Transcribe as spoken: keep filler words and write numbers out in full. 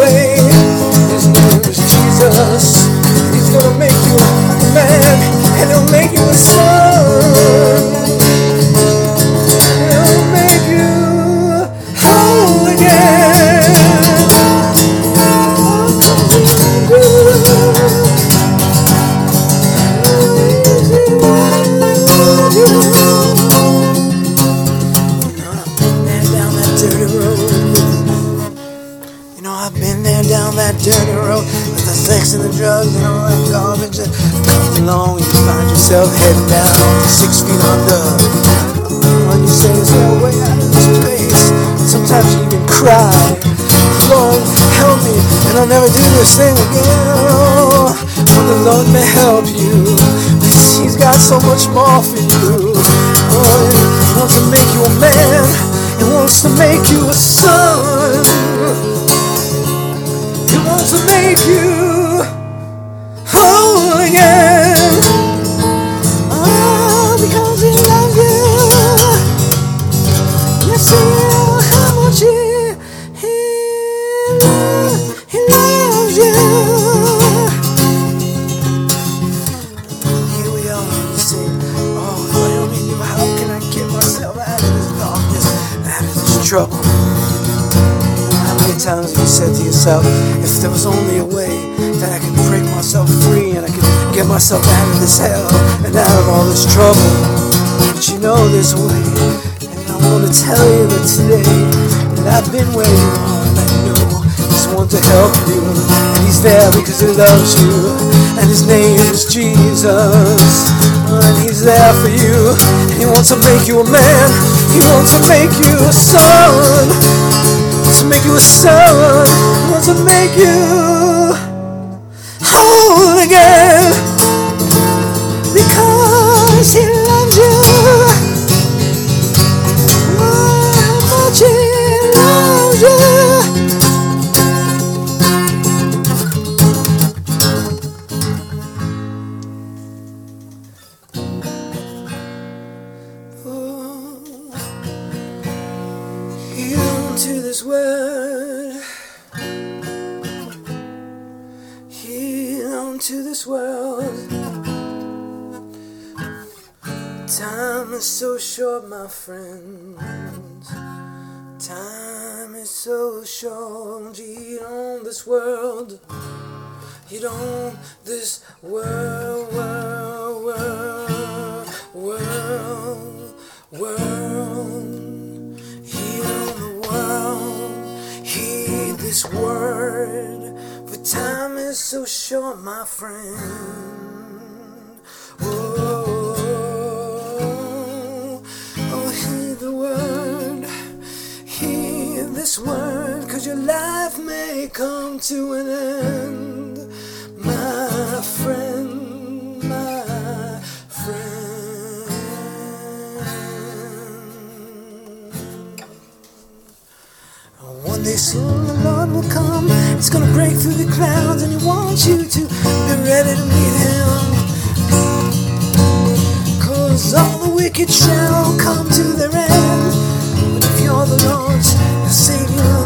way. His name is Jesus. He's gonna make you a man, and he'll make you a son. He'll make you whole again. I've been there down that dirty road with the sex and the drugs and all that garbage. And before long, you find yourself heading down six feet under. When you say there's no way out of this place, sometimes you even cry, Lord, help me, and I'll never do this thing again. Oh, but the Lord may help you, because He's got so much more for you. Oh, He wants to make you a man, He wants to make you a son. He wants to make you whole again. Oh, because He loves you. Let's see how much He, he, lo- he loves you. Here we are, you say, oh, Lord, help me. How can I get myself out of this darkness, out of this trouble? Times you said to yourself, if there was only a way that I could break myself free and I could get myself out of this hell and out of all this trouble, but you know this way. And I want to tell you that today that I've been where you are, and I know He's wanting to help you, and He's there because He loves you, and His name is Jesus, and He's there for you, and He wants to make you a man, He wants to make you a son. To make you a son, He wants to make you whole again, because He loves you. Oh, how much He loves you. Oh, you. To this world, heal to this world. Time is so short, my friends. Time is so short. Heal on this world. Heal on this world, world, world, world, world. Heed this word, for time is so short, my friend. Oh, oh, heed the word, heed this word, 'cause your life may come to an end, my friend, my friend. One day soon the Lord will come. He's gonna break through the clouds, and He wants you to be ready to meet Him. 'Cause all the wicked shall come to their end, but if you're the Lord's, He'll save you.